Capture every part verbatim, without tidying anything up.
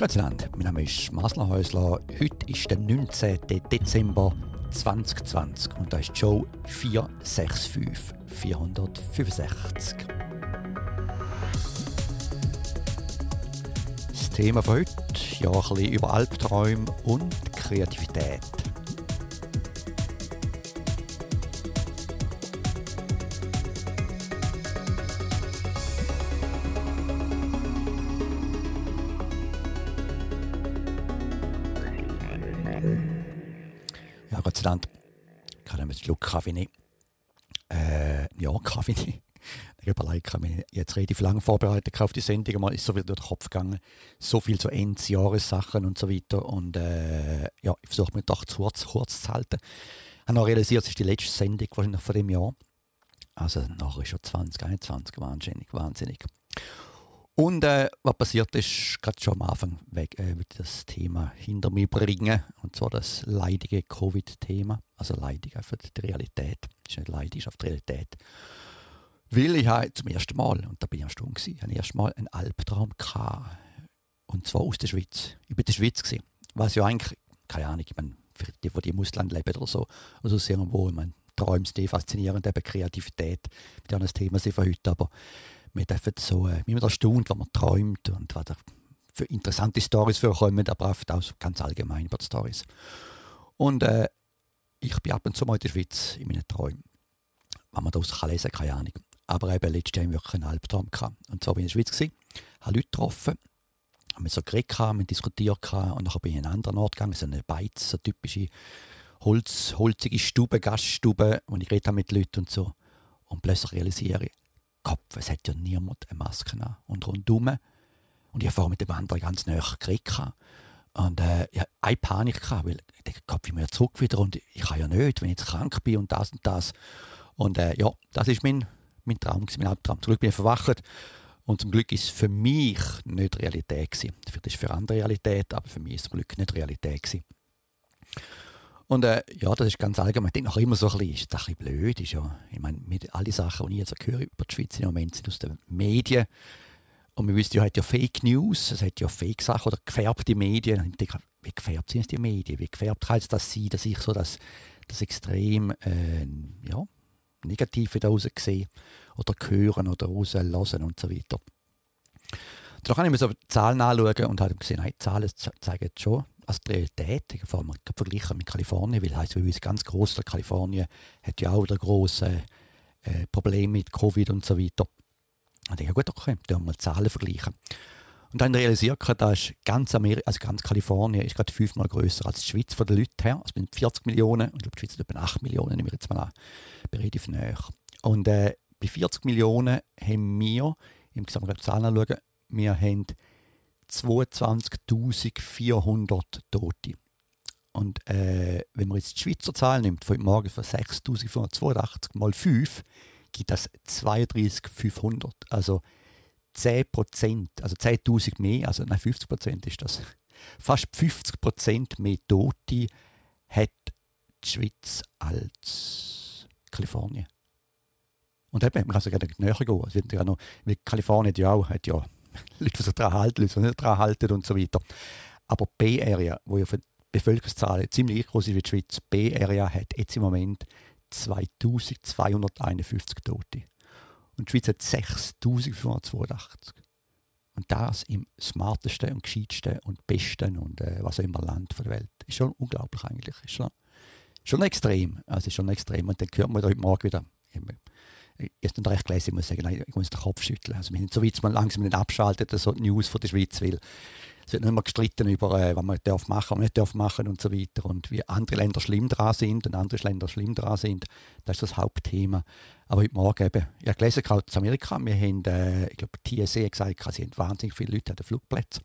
Grüezi, mein Name ist Maslerhäusler. Heute ist der neunzehnten Dezember zweitausendzwanzig und das ist die Show vier sechs fünf vier sechs fünf. Das Thema von heute, ja, ein bisschen über Albträume und Kreativität. Gott sei Dank, ich habe einen Schluck Kaffee nicht. Äh, ja, Kaffee nicht. Ich überlege, ich mich jetzt relativ lange vorbereitet auf die Sendung. Mal ist so viel durch den Kopf gegangen. So viel zu so Endjahressachen und so weiter. Und äh, ja, ich versuche mich doch zu kurz, kurz zu halten. Ich habe noch realisiert, es ist die letzte Sendung wahrscheinlich von diesem Jahr. Also nachher ist schon zwanzig einundzwanzig, wahnsinnig, wahnsinnig. Und äh, was passiert ist, gerade schon am Anfang weg, äh, will ich das Thema hinter mir bringen. Und zwar das leidige Covid-Thema. Also leidig einfach die Realität. Das ist nicht leidig, ist auf die Realität. Weil ich habe zum ersten Mal, und da bin ich eine Stunde, ich habe erst mal einen Albtraum gehabt. Und zwar aus der Schweiz. Ich war in der Schweiz gewesen. Was ja eigentlich, keine Ahnung, ich meine, für die, die im Ausland leben oder so. Also sehr wohl, man träumt es faszinierend, eben Kreativität. Mit einem Thema sind wir heute, aber wir dürfen so, wie man erstaunt, was man träumt und was da für interessante Storys vorkommen, aber oft auch ganz allgemein über die Storys. Und äh, ich bin ab und zu mal in der Schweiz in meinen Träumen. Was man daraus lesen kann, keine Ahnung. Aber eben letztes Jahr wirklich einen Albtraum gehabt. Und so war ich in der Schweiz, gewesen, habe Leute getroffen, haben so geredet, haben diskutiert und dann bin ich in einen anderen Ort gegangen, so eine Beiz, so typische Holz, holzige Stube, Gaststube, wo ich geredet habe mit Leuten und so. Und plötzlich realisiere ich, Kopf, es hat ja niemand eine Maske an. Und rundum. Und ich habe vorher mit dem anderen ganz nahe gekriegt. Und äh, ich hatte eine Panik, weil ich dachte, Kopf, ich muss ja zurück wieder. Und ich kann ja nicht, wenn ich jetzt krank bin und das und das. Und äh, ja, das war mein, mein Traum, mein Albtraum. Zum Glück bin ich verwacht. Und zum Glück war es für mich nicht Realität. Vielleicht ist es für andere Realität, aber für mich war es zum Glück nicht Realität. Gewesen. Und äh, ja, das ist ganz allgemein. Ich denke noch immer so ein bisschen, ist das ein bisschen blöd. Ist ja, ich meine, alle Sachen, die ich jetzt höre über die Schweiz im Moment, sind aus den Medien. Und wir wissen ja, es hat ja Fake News, es hat ja Fake-Sachen oder gefärbte Medien. Ich denke, wie gefärbt sind die Medien? Wie gefärbt kann es das sein, dass ich so das, das extrem äh, ja, Negative daraus sehe oder hören oder rauslassen und so weiter. Da kann ich mir so Zahlen anschauen und habe gesehen, nein, die Zahlen zeigen jetzt schon, als die Realität, vor allem verglichen mit Kalifornien, weil heisst, wir wissen ganz gross, Kalifornien hat ja auch wieder grosse äh, Probleme mit Covid und so weiter. Und ich denke, gut, okay, da haben wir Zahlen vergleichen. Und dann realisiert ich, dass ganz, Ameri- also ganz Kalifornien ist gerade fünfmal grösser als die Schweiz von den Leuten her, also mit vierzig Millionen, und ich glaube, die Schweiz hat etwa acht Millionen, nehmen wir jetzt mal an, relativ nahe. Und äh, bei vierzig Millionen haben wir, ich muss mal die Zahlen anschauen, wir haben zweiundzwanzigtausendvierhundert Tote. Und äh, wenn man jetzt die Schweizer Zahl nimmt, von heute Morgen von sechstausendvierhundertzweiundachtzig mal fünf, gibt das zweiunddreißigtausendfünfhundert. Also zehn Prozent, also zehntausend mehr, also nein, fünfzig Prozent ist das. Fast fünfzig Prozent mehr Tote hat die Schweiz als Kalifornien. Und eben, man kann sogar nicht näher gehen. Es wird ja noch, weil Kalifornien ja auch hat ja Leute, die sich daran halten, Leute, die nicht daran halten und so weiter. Aber Bay Area, wo ja für die Bevölkerungszahl ziemlich groß ist wie die Schweiz, Bay Area hat jetzt im Moment zweitausendzweihunderteinundfünfzig Tote. Und die Schweiz hat sechstausendfünfhundertzweiundachtzig. Und das im smartesten und gescheitsten und besten und äh, was auch immer Land der Welt. Ist schon unglaublich eigentlich. Ist schon, schon extrem. Also ist schon extrem. Und dann hört man heute Morgen wieder. Jetzt nicht recht gelesen, ich muss sagen, nein, ich muss den Kopf schütteln. Also wir sind so weit, man langsam nicht abschaltet, so die News von der Schweiz, weil es wird nicht mehr gestritten über, äh, was man darf machen, was man nicht darf machen und so weiter. Und wie andere Länder schlimm dran sind und andere Länder schlimm dran sind, das ist das Hauptthema. Aber heute Morgen eben, ich habe gelesen, gerade in Amerika, wir haben, äh, ich glaube, die T S A hat gesagt, sie haben wahnsinnig viele Leute an den Flugplätzen.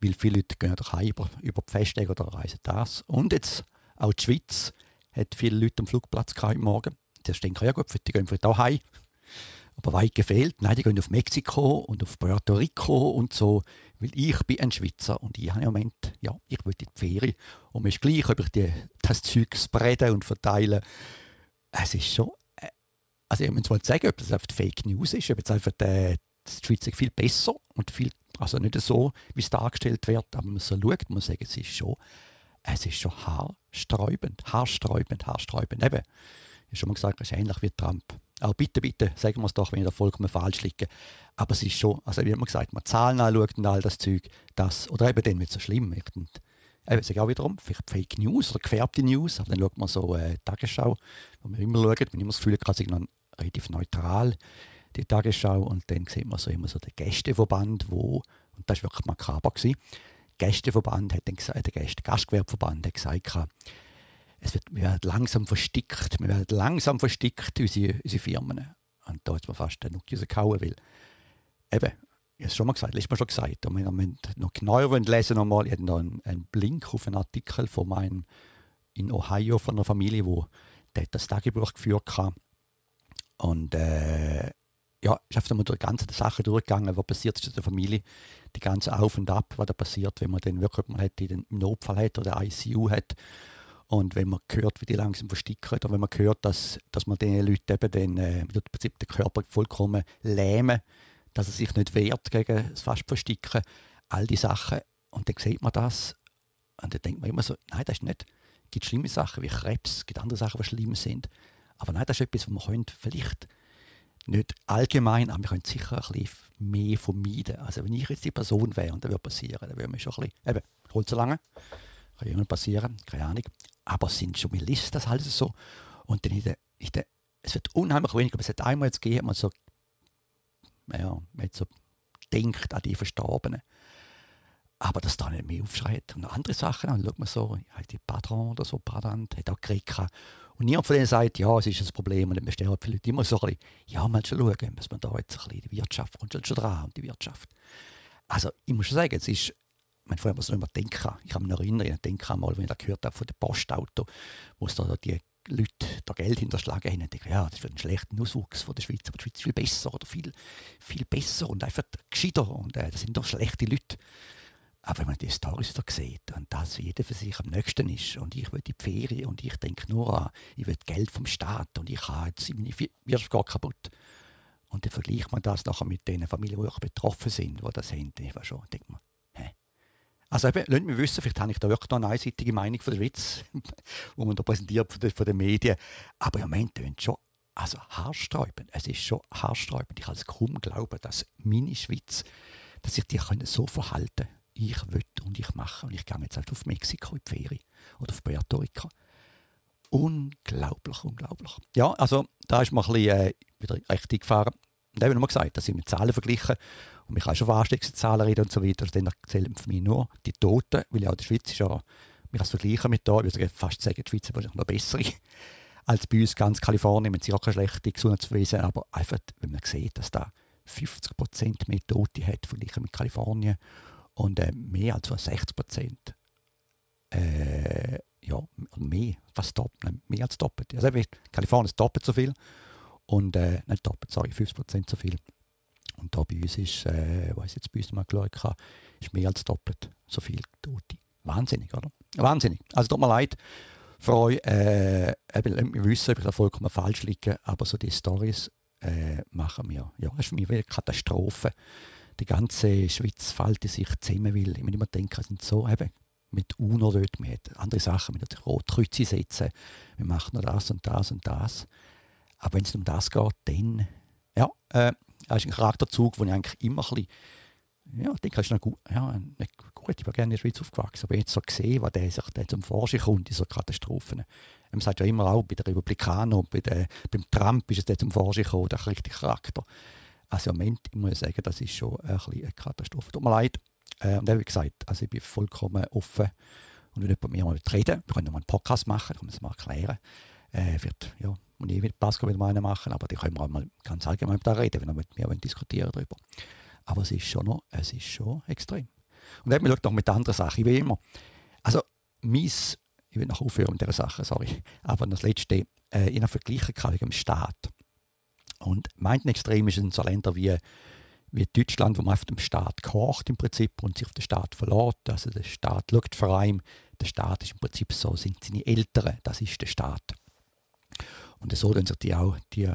Weil viele Leute gehen doch heim über, über die Festtage oder reisen das. Und jetzt auch die Schweiz hat viele Leute am Flugplatz gehabt heute Morgen. Das denke ich, ja gut, die gehen vielleicht auch heim. Aber weit gefehlt, nein, die gehen auf Mexiko und auf Puerto Rico und so. Weil ich bin ein Schweizer und ich habe im Moment, ja, ich will in die Ferien. Und mir ist gleich, ob ich die, das Zeug spreaden und verteilen. Es ist schon, äh, also ich muss mal sagen, ob das einfach Fake News ist, ob jetzt einfach äh, die Schweiz ist viel besser und viel, also nicht so, wie es dargestellt wird, aber man so schaut, man muss sagen, es ist schon, es ist schon haarsträubend, haarsträubend, haarsträubend. Eben, ich habe schon mal gesagt, es ist ähnlich wie Trump. Auch bitte, bitte, sagen wir es doch, wenn ihr da vollkommen falsch liegt. Aber es ist schon, also wie man gesagt, man Zahlen anschaut und all das Zeug, das, oder eben dann wird es so schlimm. Ich sage auch wiederum, vielleicht Fake News oder gefärbte News, aber dann schaut man so äh, Tagesschau, wo man immer schaut, man immer das Gefühl hat, es relativ neutral, die Tagesschau, und dann sieht man so immer so den Gästeverband, wo, und das war wirklich makaber gewesen, der Gästeverband hat dann gesagt, der Gastgewerbeverband hat gesagt, es wird, wir werden langsam verstickt, wir werden langsam verstickt, unsere, unsere Firmen. Und da hat man fast den Nuki rausgehauen, weil eben, ich habe es schon mal gesagt, letztes Mal schon gesagt, und wenn man noch genauer lesen wollen, ich habe noch einen, einen Blink auf einen Artikel von meinem, in Ohio, von einer Familie, wo, der das Tagebuch geführt hat. Und äh, ja, ich habe dann durch die ganzen Sachen durchgegangen, was passiert ist in der Familie, die ganze Auf und Ab, was da passiert, wenn man den wirklich mal hat, den Notfall hat oder I C U hat. Und wenn man hört, wie die langsam versticken, oder wenn man hört, dass, dass man den Leuten eben den, äh, im Prinzip den Körper vollkommen lähmen, dass er sich nicht wehrt gegen das fast Versticken, all diese Sachen. Und dann sieht man das und dann denkt man immer so, nein, das ist nicht. Es gibt schlimme Sachen wie Krebs, es gibt andere Sachen, die schlimm sind. Aber nein, das ist etwas, was man vielleicht nicht allgemein, aber wir können sicher ein bisschen mehr vermeiden. Also wenn ich jetzt die Person wäre und das würde passieren, dann würde mir schon ein bisschen, eben, holt so lange, kann irgendwann passieren, keine Ahnung. Aber es sind schon, mir liest das alles so. Und dann in der, in der, es wird unheimlich wenig, aber es hat einmal jetzt gegeben, man so, ja, man so denkt an die Verstorbenen. Aber dass da nicht mehr aufschreit. Und andere Sachen, dann schaut man so, die Patron oder so, Patron, hat auch Krieg. Und niemand von denen sagt, ja, es ist ein Problem. Und dann bestellen viele Leute immer so ein bisschen, ja, mal schon schauen, dass man da jetzt ein bisschen, die Wirtschaft kommt schon dran, und die Wirtschaft. Also, ich muss schon sagen, es ist, man vorher muss man nicht mehr denken. Ich kann mich noch erinnern, ich denke einmal, wenn ich das gehört habe von dem Postauto, wo es da die Leute da Geld hinterschlagen haben, und denke, ja, das ist für einen schlechten Auswuchs von der Schweiz, aber die Schweiz ist viel besser oder viel, viel besser und einfach gescheiter und äh, das sind doch schlechte Leute. Aber wenn man die Storys da sieht und das jeder für sich am nächsten ist und ich will die Ferien und ich denke nur an, ich will Geld vom Staat und ich habe jetzt meine Wirtschaft gar kaputt. Und dann vergleicht man das nachher mit den Familien, die auch betroffen sind, die das haben, dann schon, denkt man, also eben, lasst mich wissen, vielleicht habe ich da wirklich noch eine einseitige Meinung von der Schweiz, die man da präsentiert von den, von den Medien. Aber im Moment tönt schon, also haarsträubend. Es ist schon haarsträubend. Ich kann es kaum glauben, dass meine Schweiz, dass sich die können so verhalten, ich will und ich mache. Und ich gehe jetzt halt auf Mexiko in die Ferien oder auf Puerto Rico. Unglaublich, unglaublich. Ja, also da ist man ein bisschen äh, wieder richtig gefahren. Und eben, wie gesagt, das sind mit Zahlen verglichen. Und man kann schon von Ansteckungszahlen reden und so weiter. Dann erzählen für mich nur die Toten, weil ja auch die Schweiz ist ja, man kann es vergleichen mit da, ich würde fast sagen, die Schweiz ist wahrscheinlich noch besser als bei uns, ganz Kalifornien, mit sehr schlechte Gesundheitswesen. Aber einfach, wenn man sieht, dass da fünfzig Prozent mehr Tote hat, verglichen mit Kalifornien, und äh, mehr als sechzig Prozent. Äh, ja, mehr, fast doppelt, nein, mehr als doppelt. Also Kalifornien ist doppelt so viel. Und, äh, nicht doppelt, sorry, fünfzig Prozent so viel. Und da bei uns ist, äh, ich weiß jetzt bei uns mal geschaut, ist mehr als doppelt so viel Tote. Wahnsinnig, oder? Wahnsinnig. Also tut mir leid für euch, äh, eben, wir wissen, ob ich da vollkommen falsch liege, aber so die Storys äh, machen wir, ja, das ist für mich eine Katastrophe. Die ganze Schweiz fällt in sich zusammen, weil ich mir immer denke, es sind so eben, mit UNO dort, man hat andere Sachen, man hat sich Rotkreuze setzen, wir machen noch das und das und das. Aber wenn es um das geht, dann ja, äh, das ist ein Charakterzug, den ich eigentlich immer ein bisschen, ja, ich denke, das ist noch gut, ja, nicht gut, ich war gerne in der Schweiz aufgewachsen, aber jetzt so gesehen, was der sich der zum Vorschein kommt in so Katastrophen. Man sagt ja immer auch, bei den Republikanern, bei den, beim Trump ist es der zum Vorschein gekommen, der richtige Charakter. Also im Moment, ich muss sagen, das ist schon ein bisschen eine Katastrophe. Tut mir leid. Äh, und wie gesagt, also ich bin vollkommen offen und wenn jemand mit mir mal reden, wir können mal einen Podcast machen, dann können wir es mal erklären. Äh, wird, ja, und ich will Pascal wieder mal einen machen, aber die können wir auch mal ganz allgemein darüber reden, wenn wir mit mir diskutieren darüber. Aber es ist schon noch, es ist schon extrem. Und dann schaut noch mit anderen Sachen, wie immer. Also, mies, ich will noch aufhören mit dieser Sache, sorry, aber das Letzte, äh, ich habe verglichen wegen dem Staat. Und meint extrem ist in so Ländern wie, wie Deutschland, wo man auf dem Staat kocht im Prinzip und sich auf den Staat verlässt. Also der Staat schaut vor allem, der Staat ist im Prinzip so, sind seine Eltern, das ist der Staat. Und so dann sich die auch, die,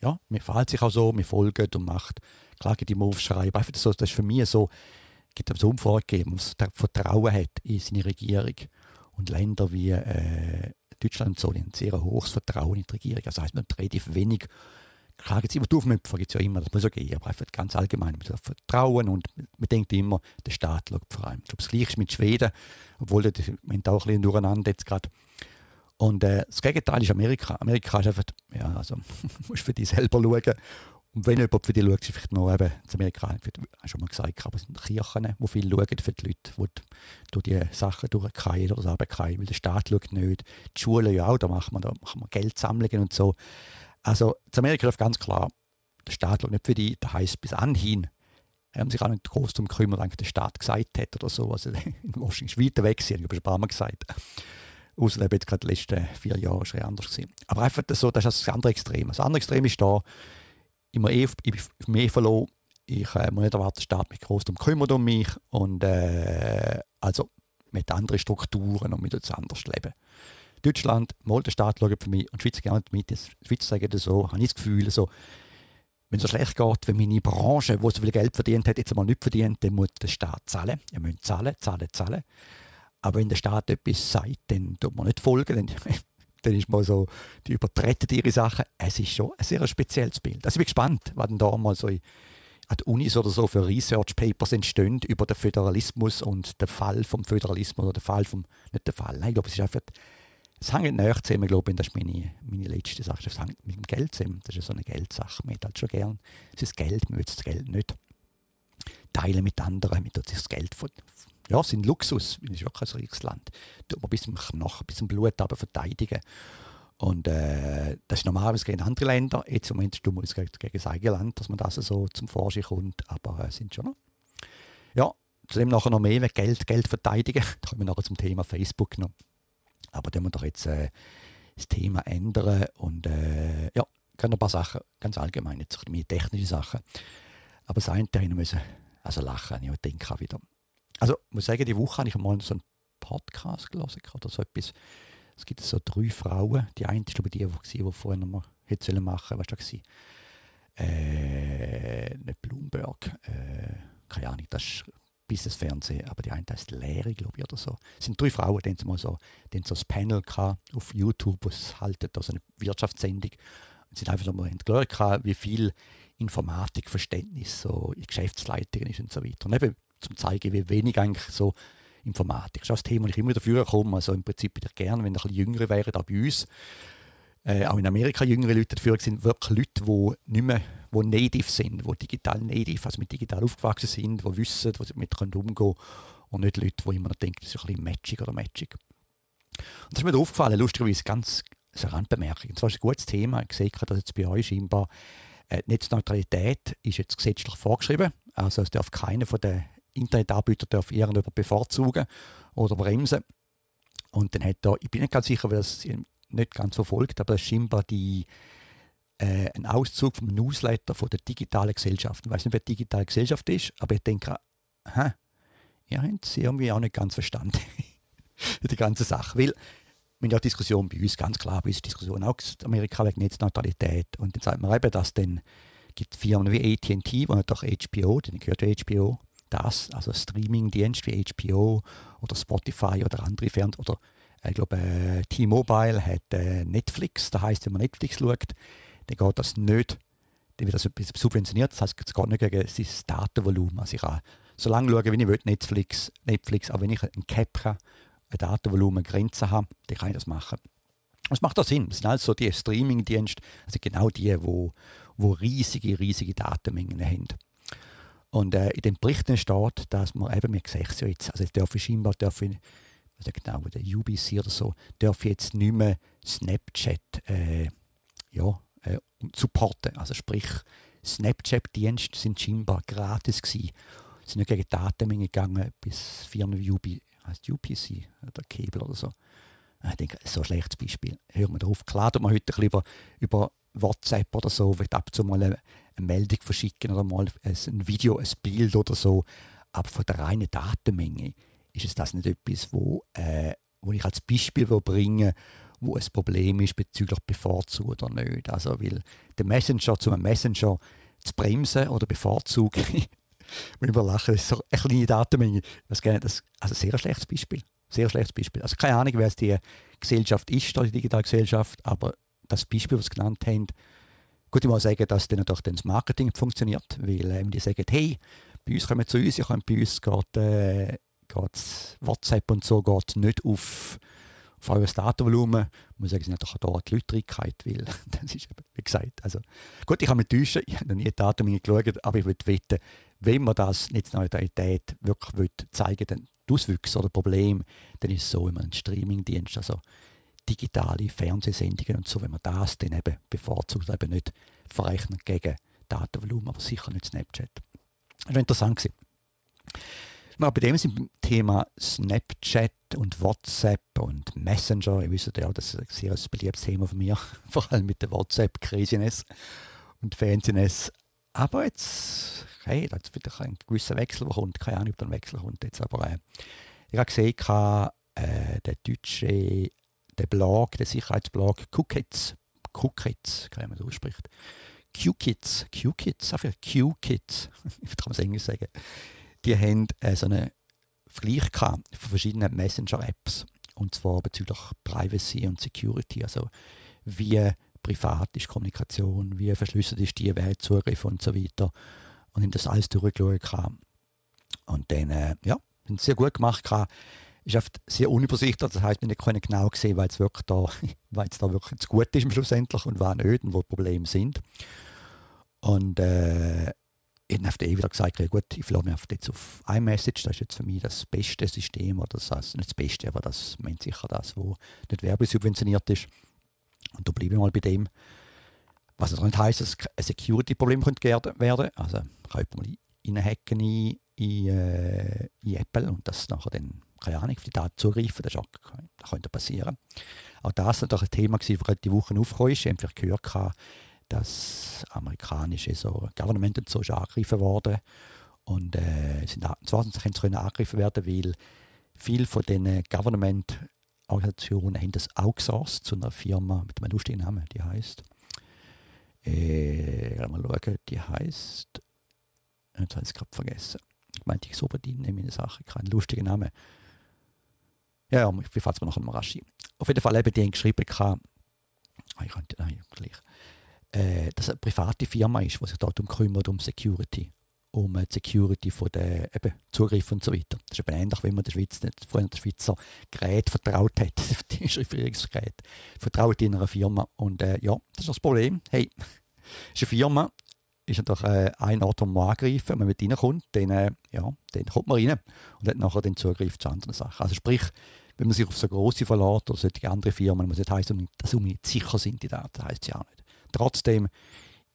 ja, man verhält sich auch so, man folgt und macht Klar geht immer aufschreiben. Einfach so, das ist für mich so, gibt es eine Umfrage gegeben, dass man Vertrauen hat in seine Regierung. Und Länder wie äh, Deutschland und so haben sehr hohes Vertrauen in die Regierung. Das heisst, man hat relativ wenig. Klar gibt es immer die Aufmüpfung, gibt es ja immer, das muss ja gehen. Aber einfach ganz allgemein, man sagt Vertrauen und man denkt immer, der Staat schaut vor allem. Ich glaube, das Gleiche ist mit Schweden, obwohl das, wir haben da auch ein bisschen durcheinander jetzt gerade. Und äh, das Gegenteil ist Amerika. Amerika ist einfach, ja, also musst für dich selber schauen. Und wenn jemand für dich schaut, ist vielleicht noch eben in Amerika, ich habe schon mal gesagt, aber es sind Kirchen, die viel schauen für die Leute, die durch die Sachen durchkehren oder runterkehren, weil der Staat schaut nicht. Die Schulen ja auch, da macht man, da macht man Geldsammlungen und so. Also in Amerika ist ganz klar, der Staat schaut nicht für dich, das heisst bis anhin. Haben sich auch nicht groß darum gekümmert, was der Staat gesagt hat oder so. Also in Washington ist weiter weg, habe ich schon ein paar Mal gesagt. Ausland hat jetzt gerade die letzten vier Jahre schon anders gewesen. Aber einfach so, das ist das andere Extrem. Das andere Extrem ist da, immer eh mehr verloren. Ich äh, muss nicht erwarten, der Staat mich groß darum kümmert um mich. Und äh, also mit anderen Strukturen und mit etwas anderes leben. Deutschland, mal der Staat schaut für mich und die Schweiz gar nicht mit. Die Schweiz sagen das so, habe ich das Gefühl, so, wenn es so schlecht geht, wenn meine Branche, die so viel Geld verdient hat, jetzt einmal nicht verdient, dann muss der Staat zahlen. Ihr müsst zahlen, zahlen, zahlen. Aber wenn der Staat etwas sagt, dann tut man nicht folgen. Dann, dann ist man so, die übertreten ihre Sachen. Es ist schon ein sehr spezielles Bild. Also ich bin gespannt, was denn da mal so an den Unis oder so für Research Papers entstehen über den Föderalismus und den Fall vom Föderalismus oder den Fall vom, nicht den Fall, nein, ich glaube, es ist einfach, es hängt näher zusammen, glaube ich, das ist meine, meine letzte Sache, es hängt mit dem Geld zusammen. Das ist so eine Geldsache, man hat halt schon gern das Geld, man will das Geld nicht teilen mit anderen, man tut sich das Geld von, ja, es ist ein Luxus, es ist ja kein reiches Land, tut man bis zum Knochen, bis zum Blut aber verteidigen. Und äh, das ist normalerweise gegen andere Länder, jetzt im Moment tun wir es gegen das eigene Land, dass man das so zum Vorschein kommt, aber es äh, sind schon noch. Ja, zudem nachher noch mehr, Geld, Geld verteidigen, da kommen wir nachher zum Thema Facebook noch. Aber da müssen wir doch jetzt äh, das Thema ändern und äh, ja, können ein paar Sachen, ganz allgemein, jetzt mehr technische Sachen. Aber das eine, da müssen also lachen, ich denke auch wieder. Also ich muss sagen, die Woche habe ich mal so einen Podcast gelesen oder so etwas. Es gibt so drei Frauen, die eine ist glaube ich die, die, die vorher noch mal hätte machen sollen, weißt du, was war? Äh, nicht Bloomberg, äh, keine Ahnung, das ist das Fernsehen, aber die eine heißt Lehre, glaube ich, oder so. Es sind drei Frauen, die haben so, die haben so ein Panel auf YouTube, das haltet, also eine Wirtschaftssendung. Und sie haben einfach nochmal gelernt, wie viel Informatikverständnis so in Geschäftsleitungen ist und so weiter. Und eben zum zeigen, wie wenig eigentlich so Informatik ist. Das ist ein Thema, das ich immer wieder dafür komme. Also im Prinzip würde ich gerne, wenn ein bisschen jüngere wären, auch bei uns, äh, auch in Amerika jüngere Leute dafür sind, wirklich Leute, die nicht mehr die native sind, die digital native, also mit digital aufgewachsen sind, die wissen, wie sie damit umgehen können und nicht Leute, die immer noch denken, das ist ein bisschen Magic oder Magic. Und das ist mir aufgefallen, lustigerweise, ganz eine Randbemerkung. Und zwar ist ein gutes Thema, ich gesehen habe, dass jetzt bei euch scheinbar äh, Netzneutralität ist jetzt gesetzlich vorgeschrieben, also es darf keiner von den Internetanbietern darf irgendjemand bevorzugen oder bremsen. Und dann hat da, ich bin nicht ganz sicher, weil das nicht ganz verfolgt, aber das ist scheinbar die ein Auszug vom Newsletter von der digitalen Gesellschaft. Ich weiß nicht, wer die digitale Gesellschaft ist, aber ich denke, hä, ihr habt es irgendwie auch nicht ganz verstanden, die ganze Sache. Weil wir haben ja Diskussion bei uns, ganz klar, bei uns Diskussion auch in Amerika wegen Netzneutralität. Und dann sagt man eben, dass dann gibt Firmen wie A T und T, wo doch H B O, denen gehört ja H B O, das, also Streaming-Dienste wie H B O oder Spotify oder andere Fernsehen oder ich glaube, äh, T-Mobile hat äh, Netflix, das heisst, wenn man Netflix schaut, dann geht das nicht, dann wird das subventioniert, das heisst, es geht nicht gegen sein Datenvolumen. Also ich kann so lange schauen, wie ich will, Netflix, Netflix, aber wenn ich einen Cap habe, ein Datenvolumen, eine Grenze habe, dann kann ich das machen. Und es macht auch Sinn, das sind also die Streaming-Dienste, also genau die, die wo, wo riesige, riesige Datenmengen haben. Und äh, in den Berichten steht, dass man eben, wir sehen es ja jetzt, also jetzt darf ich scheinbar, darf ich, also genau, der U B C oder so, darf jetzt nicht mehr Snapchat, äh, ja, Äh, supporten. Also sprich, Snapchat-Dienste sind scheinbar gratis gewesen. Sie sind nicht gegen Datenmengen gegangen bis Firmen wie U B C oder Kabel oder so. Ich denke, so ein schlechtes Beispiel. Hören wir drauf. Klar tut man heute ein bisschen über, über WhatsApp oder so, vielleicht ab und zu mal eine, eine Meldung verschicken oder mal ein Video, ein Bild oder so. Aber von der reinen Datenmenge ist es das nicht etwas, wo, äh, wo ich als Beispiel bringen will, wo ein Problem ist bezüglich bevorzugt oder nicht. Also, weil der Messenger zu einem Messenger, zu bremsen oder bevorzuge ich. Wenn ich überlache, das ist so eine kleine Datenmenge. Das ist also sehr ein schlechtes Beispiel. Sehr schlechtes Beispiel. Also keine Ahnung, wer es die Gesellschaft ist, die digitale Gesellschaft, aber das Beispiel, das sie genannt haben, gut, ich muss sagen, dass dann doch dann das Marketing funktioniert, weil ähm, die sagen, hey, bei uns kommen zu uns, ihr könnt bei uns geht, äh, geht WhatsApp und so geht nicht auf, auf euer Datenvolumen. Ich muss sagen, es sind doch da die Leute reingehalten, weil das ist eben, wie gesagt, also gut, ich kann mich täuschen, ich habe noch nie die Datenmenge geschaut, aber ich würde wetten, wenn man das Netzneutralität wirklich will, zeigen dann die Auswüchse oder Probleme, dann ist es so immer ein Streamingdienst, also digitale Fernsehsendungen und so, wenn man das dann eben bevorzugt, eben nicht verrechnet gegen Datenvolumen, aber sicher nicht Snapchat. Das war interessant gewesen. Na, bei dem sind beim Thema Snapchat und WhatsApp und Messenger, ihr wisst ja, das ist ein sehr beliebtes Thema von mir, vor allem mit der WhatsApp-Craziness und Fanciness. Aber jetzt, hey, da ist wieder ein gewisser Wechsel, der kommt. Keine Ahnung, ob da ein Wechsel kommt jetzt, aber äh, ich habe gesehen, äh, der deutsche der Blog, der Sicherheitsblog Q-Kids, Q-Kids, wie man das ausspricht, Q-Kids, Q-Kids, einfach Q-Kids, ich kann es Englisch sagen, die haben äh, so einen Vergleich von verschiedenen Messenger-Apps, und zwar bezüglich Privacy und Security, also wie privat ist Kommunikation, wie verschlüsselt ist die, wer hat Zugriff und so weiter, und haben das alles durchgeschaut. Und dann, äh, ja, haben es sehr gut gemacht. Ist oft sehr unübersichtlich, das heisst, wir können nicht genau sehen, weil es wirklich da, weil es da wirklich zu gut ist schlussendlich und wann nicht und wo die Probleme sind. Und äh, ich habe eh wieder gesagt, okay, gut, ich verlasse mich jetzt auf iMessage, das ist jetzt für mich das beste System, oder das heißt, nicht das beste, aber das meint sicher das, wo nicht werbesubventioniert ist. Und da bleibe ich mal bei dem, was das nicht heisst, dass ein Security-Problem könnte werden. Also kann jemand mal reinhacken in, in, äh, in Apple und das nachher dann, keine Ahnung, auf die Daten zugreifen, das, auch, das könnte passieren. Auch das war natürlich ein Thema, das gerade die Woche aufgekommen ist. Ich habe gehört, dass amerikanische so Government und so ist angegriffen worden. Und äh, sind, zwar können sie angegriffen werden, weil viele von diesen Government-Organisationen haben das outgesourced zu einer Firma mit einem lustigen Namen, die heisst, äh, mal schauen, die heisst, jetzt habe ich es gerade vergessen. Ich meinte, ich suche die in meiner Sache, keinen lustigen Namen. Ja, ja, ich fasse mir noch einmal rasch ein. Auf jeden Fall eben, die haben geschrieben, kann, oh, ich könnte, nein, gleich, äh, dass eine private Firma ist, die sich darum kümmert, um Security, um die Security von den eben, Zugriffen und so weiter. Das ist eben ähnlich, wenn man der Schweiz nicht vorher den Schweizer Gerät vertraut hat, die Schriftführungsgerät, vertraut in einer Firma. Und äh, ja, das ist das Problem. Hey, es ist eine Firma, ist natürlich äh, ein Ort, wo man angreifen kann. Wenn man mit reinkommt, dann, äh, ja, dann kommt man rein und hat nachher den Zugriff zu anderen Sachen. Also sprich, wenn man sich auf so grosse verlässt oder solche andere Firmen, muss nicht heißen, dass um nicht sicher sind die Daten, das heisst ja auch nicht. Trotzdem,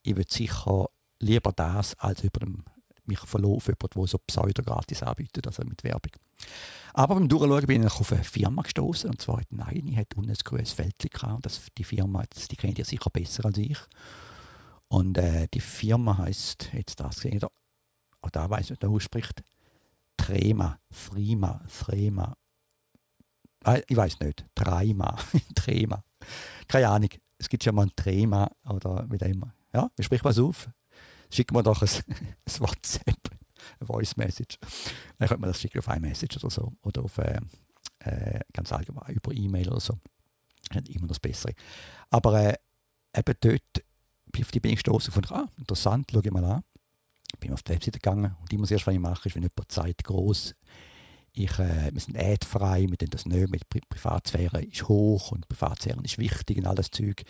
ich würde sicher lieber das, als über dem, mich verlaufen, der so pseudo-gratis anbietet, also mit Werbung. Aber beim Durchschauen bin ich auf eine Firma gestoßen, und zwar nein, die hat unten ein grünes Fältchen gehabt, das, die Firma, die kennt ihr sicher besser als ich. Und äh, die Firma heisst, jetzt das gesehen, da, auch da weiss ich nicht, da ausspricht, Trema, Frima, Frema. Ah, ich weiss nicht, Trema, Trema. Keine Ahnung, es gibt schon mal ein Trema oder wie immer. Ja, wie spricht man es auf? Schickt mir doch ein, ein WhatsApp, eine Voice-Message. Dann könnte man das schicken auf iMessage oder so. Oder auf, äh, äh, ganz allgemein, über E-Mail oder so. Das ist immer das Bessere. Aber äh, eben dort, auf die bin ich gestoßen und fand, ah, interessant, schaue ich mal an. Bin auf die Webseite gegangen und immer das Erste, was ich mache, ist, wenn jemand sagt, gross, ich, äh, wir sind ad-frei, wir tun das nicht, mit Pri- Privatsphäre ist hoch und Privatsphäre ist wichtig und all das Zeug.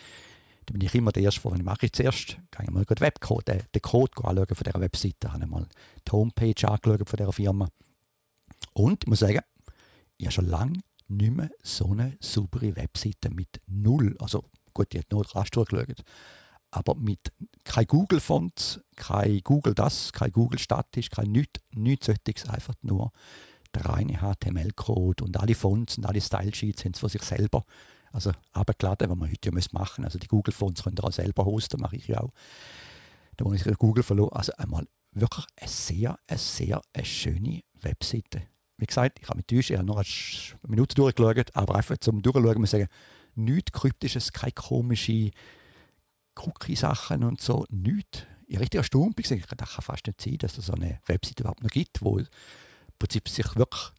Da bin ich immer der Erste, was ich mache. Zuerst gehe ich mal den Webcode, den, den Code anschauen von dieser Webseite. Ich habe mal die Homepage angeschaut von dieser Firma. Und ich muss sagen, ich habe schon lange nicht mehr so eine saubere Webseite mit null. Also gut, ich habe nur rasch durchgeschaut. Aber mit kein Google-Fonts, kein Google das, kein Google statisch, kein nichts, nichts solches, einfach nur der reine H T M L-Code und alle Fonts und alle Style-Sheets haben sie von sich selber also runtergeladen, was man heute ja machen müssen. Also die Google-Fonts könnt ihr auch selber hosten, mache ich ja auch. Da muss ich Google verloren. Also einmal wirklich eine sehr, eine sehr eine schöne Webseite. Wie gesagt, ich habe mich täuscht, ich habe nur eine Minute durchgeschaut, aber einfach zum Durchschauen muss ich sagen, nichts Kryptisches, keine komische Cookie-Sachen und so, nichts. ich richtig erstaunt bin, ich dachte, das kann fast nicht sein, dass es so eine Webseite überhaupt noch gibt, wo im Prinzip sich wirklich,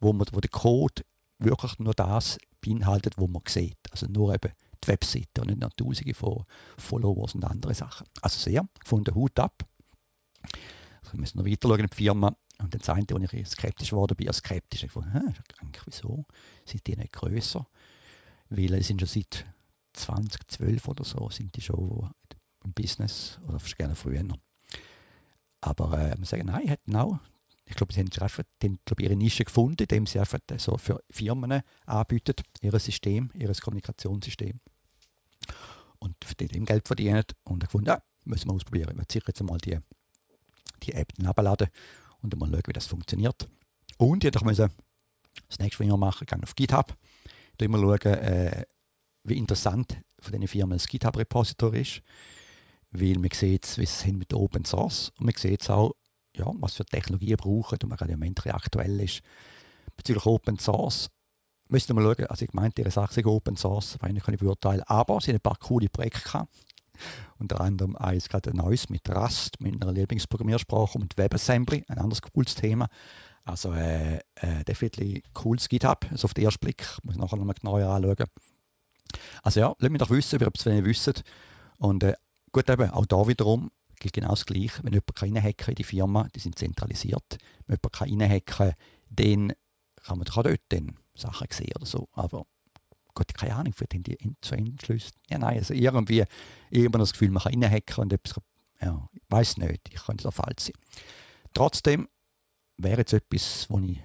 wo, man, wo der Code wirklich nur das beinhaltet, was man sieht. Also nur eben die Webseite und nicht noch Tausende von Followers und anderen Sachen. Also sehr, von der Haut ab. Also wir müssen noch weiter schauen in die Firma. Und das eine, als ich skeptisch geworden bin, also skeptisch, ich dachte, eigentlich, wieso sind die nicht grösser? Weil es sind schon seit zwanzig zwölf oder so, sind die schon im Business oder gerne früher. Aber äh, man sagt, nein, hat genau. Ich glaube, sie haben einfach den, glaube, ihre Nische gefunden, indem sie einfach so für Firmen anbieten, ihr System, ihr Kommunikationssystem. Und für dem Geld verdienen. Und ich fand, ja, müssen wir ausprobieren. Wir ziehen jetzt mal die, die App herunterladen und mal schauen, wie das funktioniert. Und ich musste das nächste Mal machen, ich gehe auf GitHub. Da immer schauen, äh, wie interessant von diesen Firmen das GitHub-Repository ist. Weil man sieht, wie sie mit Open Source sind. Und man sieht auch, ja, was für Technologien brauchen, und man gerade im Moment aktuell ist. Bezüglich Open Source müssen wir mal schauen. Also ich meinte, ihre Sache sei Open Source, weil ich kann nicht beurteilen. Aber sie haben ein paar coole Projekte gehabt. Unter anderem eins gerade ein neues mit Rust, mit einer Lieblingsprogrammiersprache und WebAssembly, ein anderes cooles Thema. Also äh, äh, definitiv cooles GitHub, also auf den ersten Blick. Muss ich nachher nochmal genauer anschauen. Also ja, lasst mich doch wissen, ob ihr es wisst. Und äh, gut, eben, auch da wiederum gilt genau das Gleiche. Wenn jemand reinhacken kann in die Firma, die sind zentralisiert. Wenn jemand reinhacken kann, dann kann man doch auch dort dann Sachen sehen oder so. Aber Gott, keine Ahnung, vielleicht haben die End-zu-End-Schlüsse. Ja, nein, also irgendwie, irgendwann das Gefühl, man kann reinhacken und etwas, ja, ich weiss nicht, ich könnte da falsch sein. Trotzdem wäre jetzt etwas, wo ich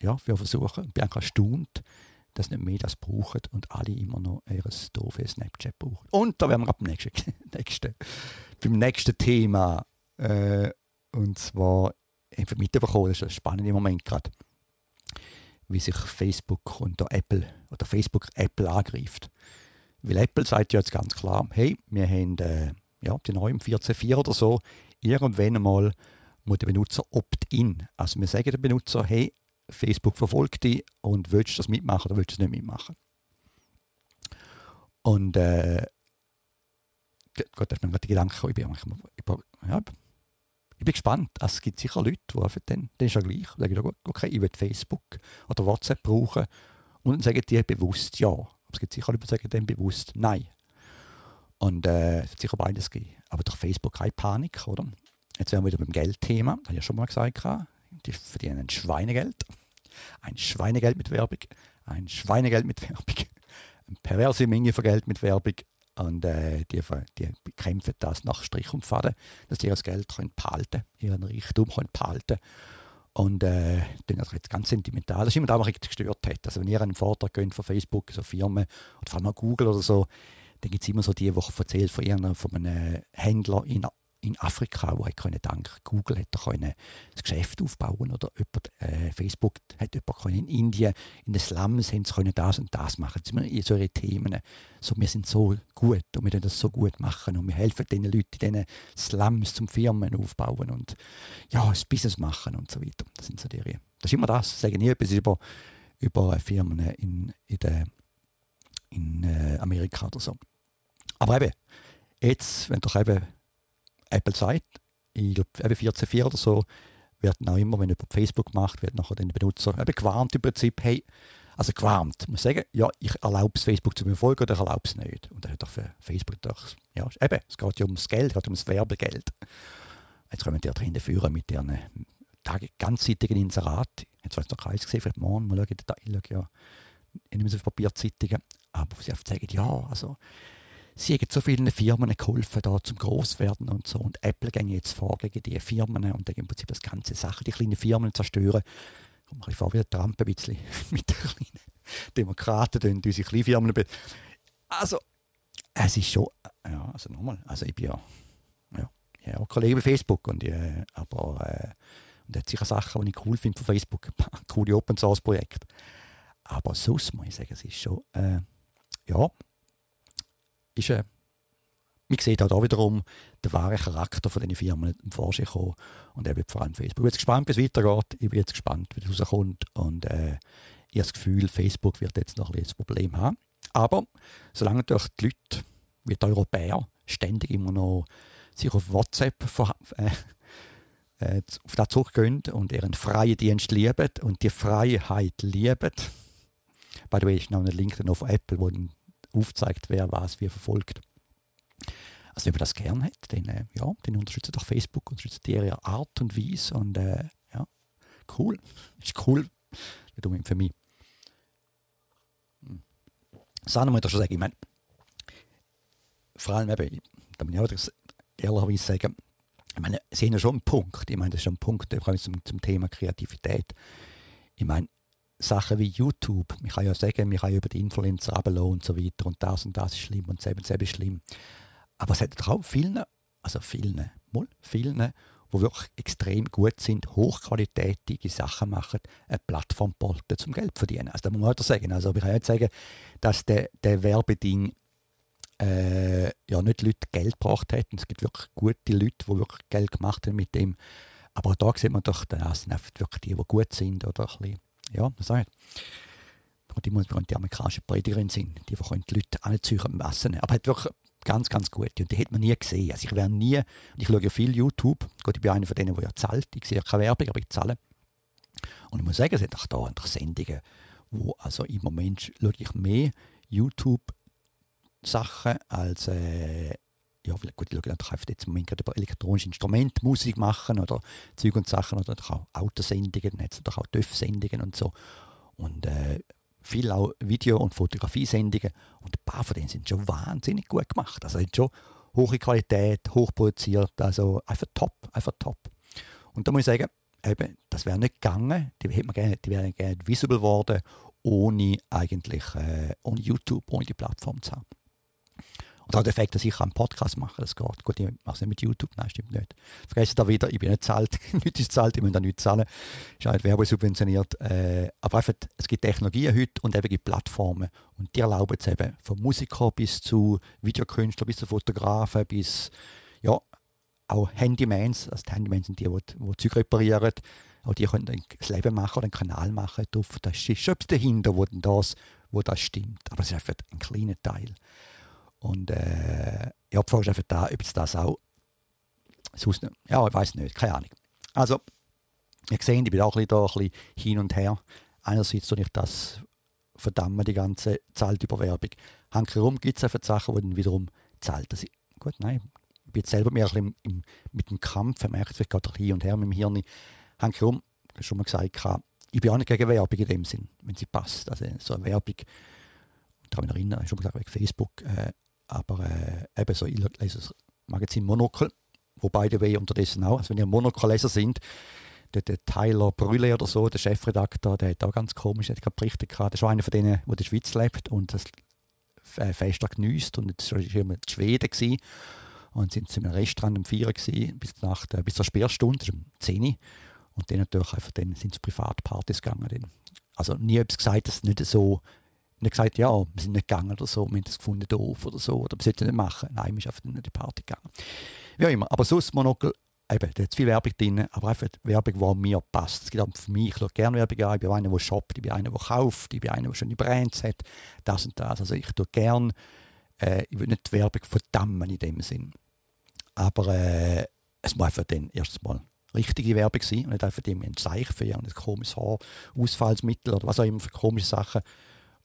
ja, versuche, ich bin auch erstaunt, dass nicht mehr das brauchen und alle immer noch ihr doofes Snapchat brauchen. Und da werden wir ab dem nächsten, nächsten, beim nächsten Thema. Äh, und zwar einfach mitbekommen, das ist ein spannender Moment gerade, wie sich Facebook und der Apple oder Facebook Apple angreift. Weil Apple sagt ja jetzt ganz klar, hey, wir haben äh, ja, die neuen vierzehn Punkt vier oder so, irgendwann einmal muss der Benutzer opt-in. Also wir sagen dem Benutzer, hey, Facebook verfolgt dich und willst du das mitmachen oder willst du es nicht mitmachen? Und äh, Gott, ich habe mir gerade die Gedanken, ich bin, ich bin, ja, ich bin gespannt. Also, es gibt sicher Leute, die einfach dann, dann ist ja gleich, sagen, okay, ich will Facebook oder WhatsApp brauchen und dann sagen die bewusst ja. Aber es gibt sicher Leute, die sagen dann bewusst nein. Und äh, es wird sicher beides geben. Aber durch Facebook keine Panik, oder? Jetzt wären wir wieder beim Geldthema, das habe ich ja schon mal gesagt. Die verdienen ein Schweinegeld. Ein Schweinegeld mit Werbung. Ein Schweinegeld mit Werbung. Eine perverse Menge von Geld mit Werbung. Und äh, die, die bekämpfen das nach Strich und Faden, dass sie ihr Geld können behalten, ihren Reichtum können behalten. Und äh, das ist jetzt ganz sentimental. Das ist immer da, was mich gestört hat. Also wenn ihr einen Vortrag geht von Facebook, so Firmen, oder vor allem Google oder so, dann gibt es immer so die, die erzählen von irgendeinem von einem Händler in in Afrika, wo er dank Google hätte können das Geschäft aufbauen oder jemand, äh, Facebook hätte jemand können in Indien, in den Slums haben sie können das und das machen. Das sind so ihre Themen. So, wir sind so gut und wir können das so gut machen und wir helfen den Leuten in diesen Slums zum Firmen aufbauen und ja, ein Business machen und so weiter. Das sind so die Re- Das ist immer das. Ich sage nie etwas über, über Firmen in, in, de, in äh, Amerika oder so. Aber eben, jetzt, wenn doch eben Apple sagt, ich glaube, vierzehn Punkt vier oder so, wird auch immer, wenn jemand Facebook macht, wird nachher den Benutzer eben gewarnt im Prinzip, hey, also gewarnt. Man muss sagen, ja, ich erlaube es Facebook zu verfolgen oder ich erlaube es nicht. Und das hat doch für Facebook doch, ja, eben, es geht ja ums Geld, es geht ums Werbegeld. Jetzt können wir die dahinter führen mit ihren ganzseitigen Inseraten. Jetzt weiß ich noch eins gesehen, vielleicht morgen, mal schauen, ich schaue ja nicht mehr so auf Papierzeitungen, aber sie zeigen, ja, also, sie haben so vielen Firmen geholfen, da zum Grosswerden und so. Und Apple ging jetzt vor gegen diese Firmen und im Prinzip das ganze Sache, die kleinen Firmen zerstören. Kommt man ein bisschen vor, wie Trump ein bisschen mit den kleinen Demokraten, unsere kleinen Firmen. Also, es ist schon, ja, also nochmal, also ich bin ja, ja, ich habe auch Kollegen bei Facebook und ich, aber, äh, und das sind sicher Sachen, die ich cool finde von Facebook, coole Open Source Projekte. Aber sonst muss ich sagen, es ist schon, äh, ja, ist, äh, man sieht auch da wiederum den wahren Charakter von diesen Firmen im Vorschein kommen und eben vor allem Facebook. Ich bin jetzt gespannt, wie es weitergeht. Ich bin jetzt gespannt, wie es rauskommt. Und äh, ich habe das Gefühl, Facebook wird jetzt noch ein bisschen das Problem haben. Aber solange durch die Leute, wie die Europäer, ständig immer noch sich auf WhatsApp ver- äh, äh, auf das zurückgehen und ihren freien Dienst lieben und die Freiheit lieben. By the way, ist noch ein Link auf Apple, wo dann aufzeigt, wer was wie verfolgt. Also wenn man das gerne hat, dann, äh, ja, dann unterstützt auch Facebook, unterstützt ihre Art und Weise. Und äh, ja, cool. Ist cool. Nicht unbedingt für mich. Das andere muss ich schon sagen. Ich meine, vor allem eben, da muss ich auch ehrlicherweise sagen, ich meine, Sie haben ja schon einen Punkt. Ich meine, das ist schon ein Punkt, vor allem zum, zum Thema Kreativität. Ich meine, Sachen wie YouTube. Man kann ja sagen, man kann über die Influencer runterlassen und so weiter und das und das ist schlimm und selbst selbst ist schlimm. Aber es hat auch viele, also viele, mal viele, die wirklich extrem gut sind, hochqualitatige Sachen machen, eine Plattform boten, zum Geld zu verdienen. Also da muss man auch sagen. Also ich kann nicht sagen, dass der, der Werbeding äh, ja nicht Leute Geld gebracht hat. Und es gibt wirklich gute Leute, die wirklich Geld gemacht haben mit dem. Aber auch da sieht man doch, das sind wirklich die, die gut sind oder ein bisschen. Ja, das heißt. Und die muss die amerikanische Predigerin sein, die, die können die Leute anzeigen messen. Aber hat wirklich ganz, ganz gute. Und die hätte man nie gesehen. Also ich wäre nie, ich schaue ja viel YouTube. Gut, ich bin einer von denen, der ja zahlt. Ich sehe ja keine Werbung, aber ich zahle. Und ich muss sagen, es hat auch da andere Sendungen, wo also im Moment schaue ich mehr YouTube-Sachen als äh, ja, vielleicht gut, ich schaue natürlich einfach jetzt im Moment gerade über elektronische Instrumente, Musik machen oder Zeug und Sachen oder auch Autosendungen, dann hat es natürlich auch TÜV-Sendungen und so. Und äh, viel auch Video- und Fotografiesendungen. Und ein paar von denen sind schon wahnsinnig gut gemacht. Also sind schon hohe Qualität, hochproduziert, also einfach top, einfach top. Und da muss ich sagen, eben, das wäre nicht gegangen, die hätten gerne, die wären gerne visible geworden, ohne eigentlich, äh, ohne YouTube, ohne die Plattform zu haben. Und auch der Effekt, dass ich einen Podcast machen kann, das geht. Gut, ich mache es nicht mit YouTube, nein, stimmt nicht. Vergesst da wieder, ich bin nicht zahlt, nichts ist zahlt, ich muss da nichts zahlen. Ist halt Werbung subventioniert. Äh, aber einfach, es gibt Technologien heute und eben gibt Plattformen. Und die erlauben es eben, von Musiker bis zu Videokünstlern, bis zu Fotografen, bis, ja, auch Handymans. Also die Handymans sind die, die, die Zeug reparieren. Auch die können ein Leben machen oder einen Kanal machen. Drauf. Das ist schon dahinter, wo das, wo das stimmt. Aber es ist einfach ein kleiner Teil. Und äh, ich habe vorher einfach da, ob es das auch sonst nicht. Ja, ich weiß nicht, keine Ahnung. Also, ihr seht, ich bin auch ein bisschen, da, ein bisschen hin und her. Einerseits tue ich das verdammen, die ganze Zahltüberwerbung. Hankerum gibt es einfach Sachen, die dann wiederum zahlt. Gut, nein, ich bin jetzt selber mehr ein bisschen im, im, mit dem Kampf, ich merke, ich gehe doch hin und her mit dem Hirn. Hankerum, ich habe schon mal gesagt, ich bin auch nicht gegen Werbung in dem Sinn, wenn sie passt. Also so eine Werbung, ich kann mich erinnern, ich habe schon mal gesagt, wegen Facebook, äh, aber äh, eben so, ich lese das Magazin Monocle, wo beide way unterdessen auch, also wenn ihr Monocle-Leser sind, der, der Tyler Brüller oder so, der Chefredakteur, der hat auch ganz komisch, der hat gerade Berichte gehabt, der ist auch einer von denen, der in der Schweiz lebt und das äh, Fest geniesst und jetzt war immer in Schweden gewesen. Und sind sie in einem Restaurant am Feiern gewesen, bis zur Nacht, äh, bis zur Sperrstunde, um zehn Uhr, und dann natürlich einfach, dann sind es Privatpartys gegangen. Dann. Also nie etwas gesagt, dass es nicht so. Und er hat gesagt, ja, wir sind nicht gegangen oder so, wir haben das gefunden doof oder so, oder wir sollten nicht machen. Nein, wir sind einfach nicht in die Party gegangen. Wie auch immer. Aber sonst Monocle, eben, da hat viel Werbung drin, aber einfach Werbung, die an mir passt. Es gibt auch für mich, ich schaue gerne Werbung an, ich bin einer, der shoppt, ich bin einer, der kauft, ich bin einer, der schöne Brands hat, das und das. Also ich tue gerne, äh, ich will nicht die Werbung verdammen in dem Sinn. Aber äh, es muss einfach dann erstens mal richtige Werbung sein und nicht einfach ein Zeichen und ein komisches Haar, Ausfallsmittel oder was auch immer für komische Sachen.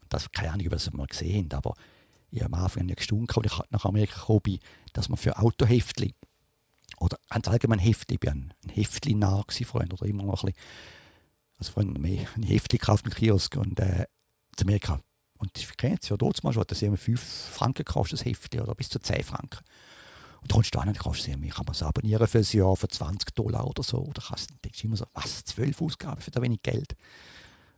Das, keine Ahnung, ob wir das mal gesehen haben, aber ich habe am Anfang nicht gestunken, als ich nach Amerika gekommen bin, dass man für Autoheftli oder ganz allgemein Heftli, ich war ein Heftli-Narr früher oder immer noch ein bisschen, also früher mehr, ein Heftli gekauft im Kiosk und äh, zu Amerika. Und ich kenne es ja dort mal schon, dass ich fünf Franken gekostet, das Heftli, oder bis zu zehn Franken. Und da kommst du an und kannst sehen, ich kann es abonnieren für ein Jahr, für zwanzig Dollar oder so. Oder kannst, dann denkst du immer so, was, zwölf Ausgaben für so wenig Geld?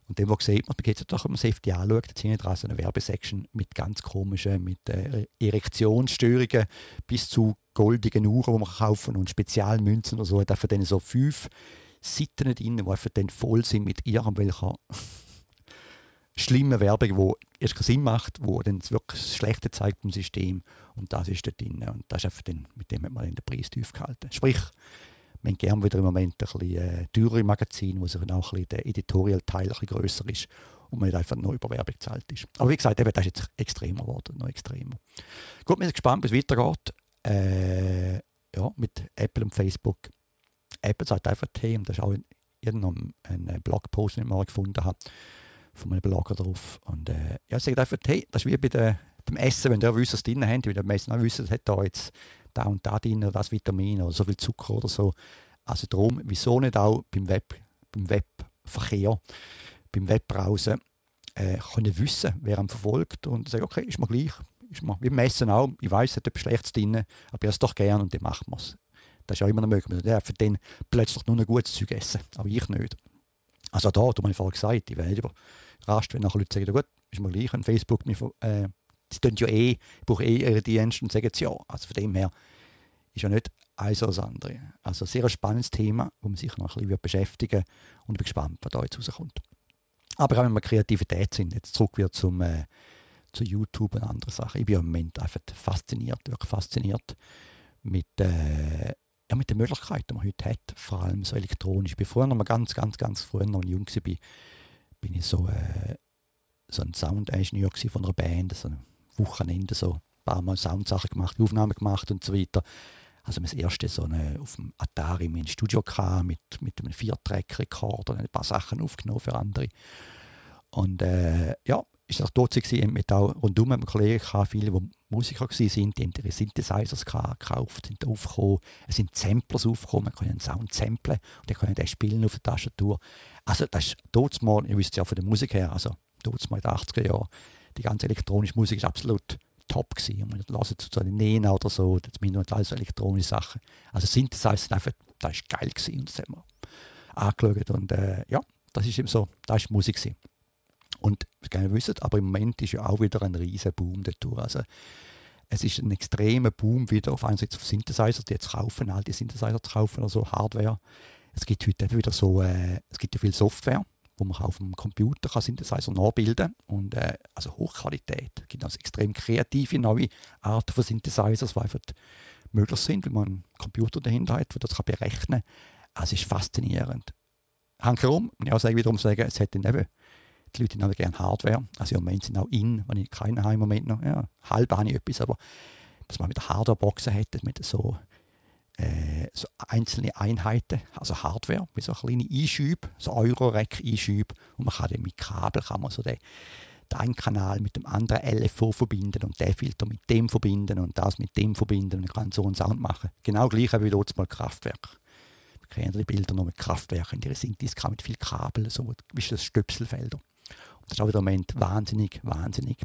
Und dem, was sieht man, man geht doch, wenn man das F D anschaut, jetzt hinten dran so eine Werbesection mit ganz komischen, mit äh, Erektionsstörungen bis zu goldigen Uhren, die man kaufen und Spezialmünzen oder so. Hat einfach dann so fünf Seiten drin, die einfach dann voll sind mit irgendwelcher schlimmen Werbung, die erst keinen Sinn macht, die dann wirklich das Schlechte zeigt im System. Und das ist da drin. Und das ist einfach dann, mit dem hat man den Preis tief gehalten. Sprich, wir haben gerne wieder im Moment ein bisschen äh, teurere Magazine, wo sich auch ein bisschen der Editorial-Teil ein bisschen grösser ist und man nicht einfach nur über Werbung gezahlt ist. Aber wie gesagt, eben, das ist jetzt extremer geworden, noch extremer. Gut, wir sind gespannt, wie es weitergeht. Äh, ja, ja, mit Apple und Facebook. Apple sagt einfach Themen, das ist auch irgendein ein Blogpost, den ich mal gefunden habe, von einem Blogger drauf. Und äh, ja, sagt einfach, hey, das ist wie bei der, beim Essen, wenn ihr wisst, was drin habt, weil die meisten auch wissen, es hat da jetzt da und da drin, oder das Vitamin oder so viel Zucker oder so. Also darum, wieso nicht auch beim Web, beim Webverkehr, beim Webbrowsen äh, können wissen, wer einem verfolgt und sagen, okay, ist mir gleich. Ist mir, wir messen auch, ich weiss, es hat etwas Schlechtes drin, aber ich habe es doch gern und dann macht man es. Das ist ja immer noch möglich. Man darf dann plötzlich nur ein gutes Zeug essen, aber ich nicht. Also da, du hast mir vorhin gesagt, ich wäre über Rast, wenn nachher Leute sagen, gut, ist mir gleich, und Facebook, mich, äh, sie tun ja eh, ich brauche eh ihre Dienste und sagen es ja. Also von dem her ist ja nicht eins oder das andere. Also ein sehr spannendes Thema, wo man sich noch ein bisschen beschäftigen wird, und ich bin gespannt, was da jetzt rauskommt. Aber auch wenn wir Kreativität sind, jetzt zurück wieder zum, äh, zu YouTube und anderen Sachen. Ich bin im Moment einfach fasziniert, wirklich fasziniert mit, äh, ja, mit den Möglichkeiten, die man heute hat, vor allem so elektronisch. Bevor noch mal ganz, ganz, ganz früher noch ein Jung war, bin ich so, äh, so ein Sound-Ingenieur von einer Band, so ein Wochenende, so ein paar Mal Soundsachen gemacht, Aufnahmen gemacht und so weiter. Also mein erstes so eine, auf dem Atari in einem Studio kam, mit, mit einem Viertrack-Rekorder und ein paar Sachen aufgenommen für andere. Und äh, ja, es war auch dort mit auch rundum einem Kollegen, viele, die Musiker waren, die haben ihre Synthesizers gekauft, sind aufgekommen, es sind Samplers aufgekommen, man kann einen Sound samplen und dann kann den spielen auf der Tastatur. Also das ist dort mal, ihr wisst ja von der Musik her, also dort mal in den achtziger Jahren, die ganze elektronische Musik war absolut top gewesen. Und man hört zu den Nena oder so, jetzt sind alles so elektronische Sachen. Also Synthesizer sind einfach, das war geil gewesen, und das haben wir angeschaut und äh, ja, das ist eben so, das war Musik gewesen. Und ihr wisst, aber im Moment ist ja auch wieder ein riesen Boom dazu. Also es ist ein extremer Boom wieder auf einerseits auf Synthesizer, die jetzt kaufen, alte Synthesizer zu kaufen, also Hardware. Es gibt heute wieder so, äh, es gibt ja viel Software, wo man auf dem Computer kann Synthesizer nachbilden kann. Und äh, also Hochqualität. Es gibt also extrem kreative neue Arten von Synthesizers, die einfach möglich sind, wenn man einen Computer dahinter hat, der das kann berechnen kann. Also es ist faszinierend. Handherum, ich auch wiederum sagen, es hat dann eben die Leute haben gerne Hardware. Also im Moment sind auch in, wenn ich keine habe im Moment noch. Ja, halb habe ich etwas, aber dass man mit Hardware-Boxen hat, mit so, äh, so einzelne Einheiten, also Hardware, mit so kleinen Einschüben, so Euro-Rack-Einschüben. Und man kann dann mit Kabel kann man so den, den einen Kanal mit dem anderen L F O verbinden und den Filter mit dem verbinden und das mit dem verbinden und kann so einen Sound machen. Genau gleich wie dort mal Kraftwerk. Wir kennen die Bilder noch mit Kraftwerken, die sind das mit viel Kabel, so wie das Stöpselfelder. Das ist auch wieder im Moment wahnsinnig, wahnsinnig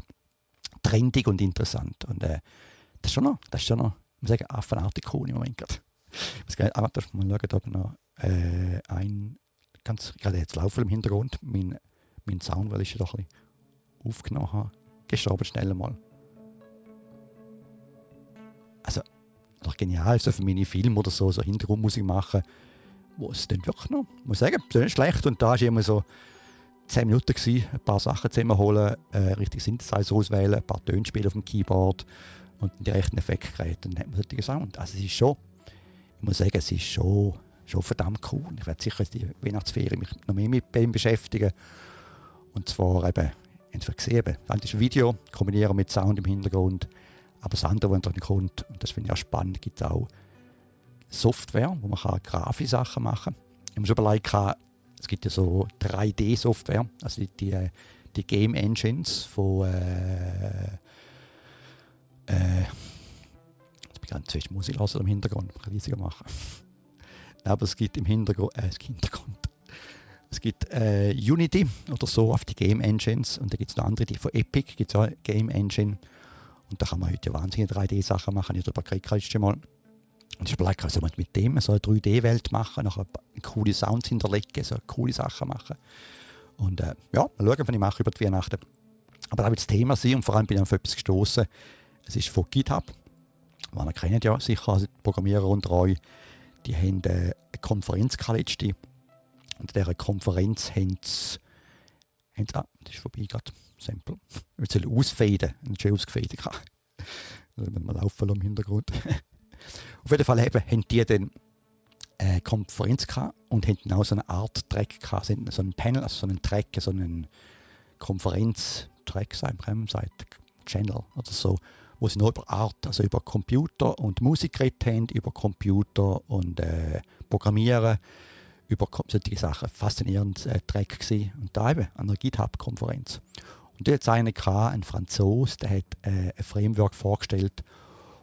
trendig und interessant. Und äh, das ist schon noch, das ist schon noch, ich muss sagen, affenartig-Kuhn im Moment gerade. Ich muss aber das mal schauen, ob noch äh, ein, ganz, gerade jetzt laufen im Hintergrund, mein, mein Sound, weil ich schon doch ein bisschen aufgenommen habe, gestorben schnell mal. Also, das ist genial, so für meine Filme oder so, so Hintergrundmusik machen, wo es dann wirklich noch, ich muss sagen, das ist nicht schlecht und da ist immer so, zehn Minuten gewesen, ein paar Sachen zusammenholen, äh, richtig Synthesizer auswählen, ein paar Töne spielen auf dem Keyboard und die rechten Effektgeräte. Dann hat man den Sound. Also es ist schon, ich muss sagen, es ist schon, schon verdammt cool. Ich werde sicher die Weihnachtsferien mich noch mehr mit dem beschäftigen. Und zwar eben, entweder gesehen, das ist ein Video, kombinieren mit Sound im Hintergrund, aber das andere, was natürlich kommt, und das finde ich auch spannend, gibt es auch Software, wo man grafische Sachen machen kann. Ich muss überlegt haben, es gibt ja so drei D-Software, also die, die, die Game Engines von äh, äh, jetzt bin ich ganz zuerst Musik lassen im Hintergrund, kann ich riesiger machen. Aber es gibt im Hintergrund, äh, es gibt, Hintergrund. Es gibt äh, Unity oder so auf die Game Engines und da gibt es noch andere, die von Epic gibt es auch eine Game Engine und da kann man heute ja wahnsinnige drei D-Sachen machen, ich habe darüber gekriegt schon mal. Und ich überlege, soll man mit dem so eine drei D-Welt machen, nachher coole Sounds hinterlegen, so coole Sachen machen. Und äh, ja, mal schauen, was ich mache über die Weihnachten. Aber da wird das Thema sein und vor allem bin ich auf etwas gestoßen. Es ist von GitHub. Man kennt ja sicher, also die Programmierer unter euch, die haben äh, eine Konferenz gehabt letzte. Und in dieser Konferenz haben sie, haben sie ah, das ist vorbei gerade, Sample. Ich soll ausfaden, einen schön ausgefaden kann. Das müssen wir laufen im Hintergrund. Auf jeden Fall eben, haben die dann eine Konferenz gehabt und hatten auch so eine Art Track gehabt, so einen Panel, also so einen Track, so einen Konferenz-Track, sagt Channel oder so, wo sie noch über Art, also über Computer und Musik geredet haben, über Computer und äh, Programmieren, über solche Sachen. Faszinierend äh, Track gewesen. Und da eben an der GitHub-Konferenz. Und da hat es einen gehabt, ein Franzose, der hat äh, ein Framework vorgestellt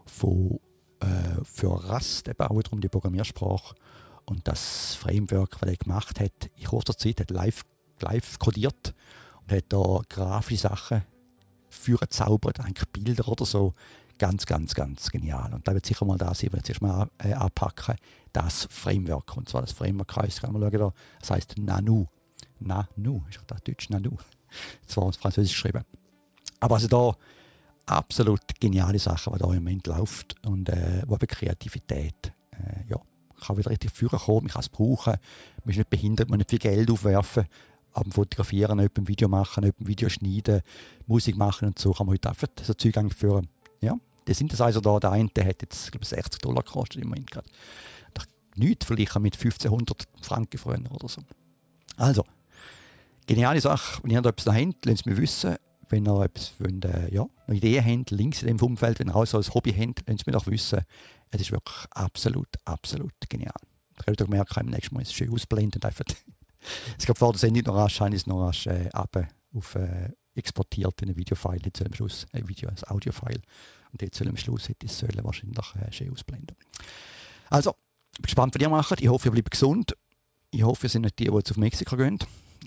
von, äh, für Rust, eben auch darum die Programmiersprache. Und das Framework, das er gemacht hat, in kurzer Zeit, hat live, live kodiert und hat da grafische Sachen führen zaubert, eigentlich Bilder oder so. Ganz, ganz, ganz genial. Und da wird sicher mal das sein, wenn wir jetzt mal äh, anpacken, das Framework. Und zwar das Framework heisst, kann man schauen da, das heisst Nanu. Nanu, ist das Deutsch Nanu? Zwar auf Französisch geschrieben. Aber also da absolut geniale Sachen, die da im Moment läuft und äh, wo eben Kreativität, äh, ja, kann wieder richtig führen kommen, man kann es brauchen, man ist nicht behindert, man muss nicht viel Geld aufwerfen, am Fotografieren, nicht beim Video machen, nicht beim Video schneiden, Musik machen und so kann man heute einfach so Zugang führen. Ja, der Synthesizer da, der eine, der hat jetzt, glaube ich, sechzig Dollar gekostet im Moment gerade. Nichts vielleicht mit fünfzehnhundert Franken früher oder so. Also, geniale Sache. Wenn ihr noch etwas habt, lasst es mich wissen. Wenn ihr etwas wollt, äh, ja, noch Ideen habt, Links in dem Umfeld, wenn ihr auch so ein Hobby habt, lasst es mich doch wissen. Es ist wirklich absolut, absolut genial. Ich habe doch gemerkt, beim nächsten Mal ist es schön ausblendend. Es gab vor der Sendung noch rasch, scheint es noch rasch äh, runter auf äh, exportiert in ein Videofile, jetzt soll am Schluss ein Video, ein Audiofile. Und jetzt soll am Schluss hätte es sollen wahrscheinlich äh, schön ausblenden. Also, ich bin gespannt, was ihr macht. Ich hoffe, ihr bleibt gesund. Ich hoffe, ihr seid nicht die, die jetzt auf Mexiko gehen,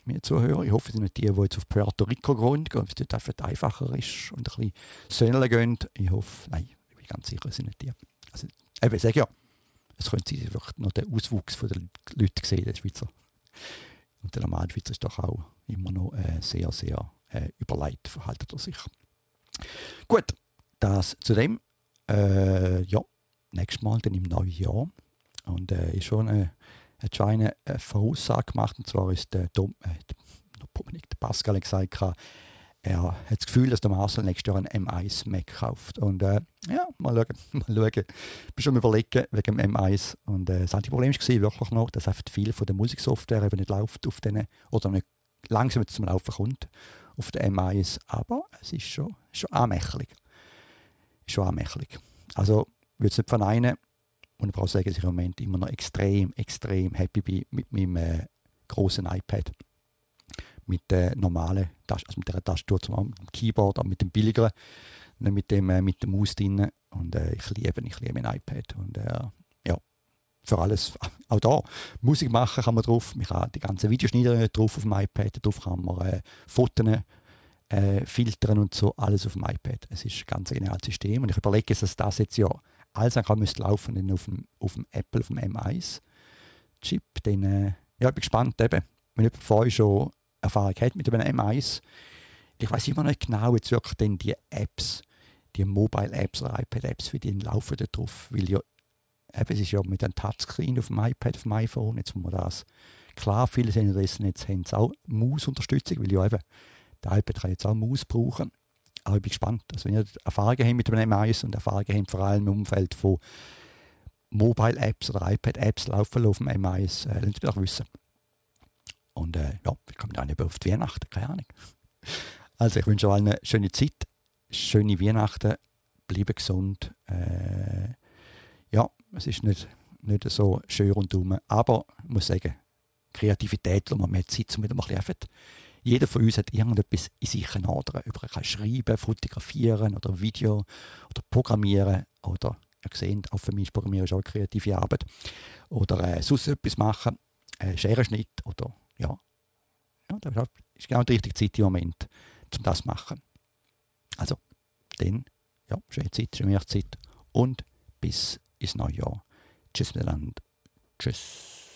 mir zuhören. Ich hoffe, ihr seid nicht die, die jetzt auf Puerto Rico gehen, weil es dort einfach einfacher ist und ein bisschen Söhne gehen. Ich hoffe, nein, ich bin ganz sicher, es sind nicht die. Also, ich sage ja, es könnte sein, dass noch den Auswuchs der Leute sehen, der Schweizer. Und der normale Schweizer ist doch auch immer noch äh, sehr, sehr äh, überlegt, verhaltet er sich. Gut, das zu dem. Äh, ja, nächstes Mal dann im neuen Jahr. Und äh, ist schon eine, eine kleine äh, Voraussage gemacht. Und zwar ist der, Dom, äh, der Pascal gesagt, er hat das Gefühl, dass der Marcel nächstes Jahr einen M eins Mac kauft. Und äh, ja, mal schauen. Mal schauen. Ich bin schon am Überlegen wegen dem M eins. Und äh, das einzige Problem war wirklich noch, dass einfach viel von der Musiksoftware eben nicht läuft auf denen, oder nicht langsam zum Laufen kommt auf der M eins. Aber es ist schon, schon anmächtig. Schon anmächtig. Also, ich würde es nicht verneinen. Und ich brauche sagen, dass ich im Moment immer noch extrem, extrem happy bin mit meinem äh, grossen iPad. Mit der normalen Tastatur, also mit der Tastatur zum Keyboard, aber mit dem billigeren, mit dem äh, mit der Maus drin. Und äh, ich liebe, ich liebe mein iPad. Und äh, ja, für alles, auch da, Musik machen kann man drauf. Man kann die ganzen Videoschneider drauf auf dem iPad, drauf kann man äh, Fotos äh, filtern und so, alles auf dem iPad. Es ist ein ganz geniales System. Und ich überlege, dass das jetzt ja alles müsste laufen dann auf dem, auf dem Apple, auf dem M eins Chip. Dann, äh, ja, ich bin gespannt eben, wenn jemand von euch schon Erfahrung hat mit einem M eins. Ich weiß immer noch nicht genau, jetzt wirklich denn die Apps, die Mobile-Apps oder iPad-Apps, wie die laufen da drauf. Weil ja, eben, es ist ja mit einem Touchscreen auf dem iPad, auf dem iPhone, jetzt muss man das. Klar, viele sind dessen jetzt haben auch Maus-Unterstützung, weil ja eben, der iPad kann jetzt auch Maus brauchen. Aber ich bin gespannt. Also wenn ihr Erfahrungen habt mit einem M eins und Erfahrungen habt vor allem im Umfeld von Mobile-Apps oder iPad-Apps laufen auf dem M eins, äh, lasst mich doch wissen. Und äh, ja, wir kommen auch nicht auf die Weihnachten, keine Ahnung. Also ich wünsche allen eine schöne Zeit, schöne Weihnachten, bleiben gesund. Äh, ja, es ist nicht, nicht so schön rundherum, aber ich muss sagen, Kreativität, man hat Zeit, um wieder mal ein bisschen. Jeder von uns hat irgendetwas in sich hineinadern. Man kann schreiben, fotografieren oder Video oder programmieren oder, ihr seht, auch für mich ist Programmieren auch eine kreative Arbeit. Oder äh, sonst etwas machen, äh, Scherenschnitt oder ja, ja, das ist genau die richtige Zeit im Moment, um das zu machen. Also, dann, ja, schöne Zeit, schöne Weihnachtszeit und bis ins neue Jahr. Tschüss miteinander. Tschüss.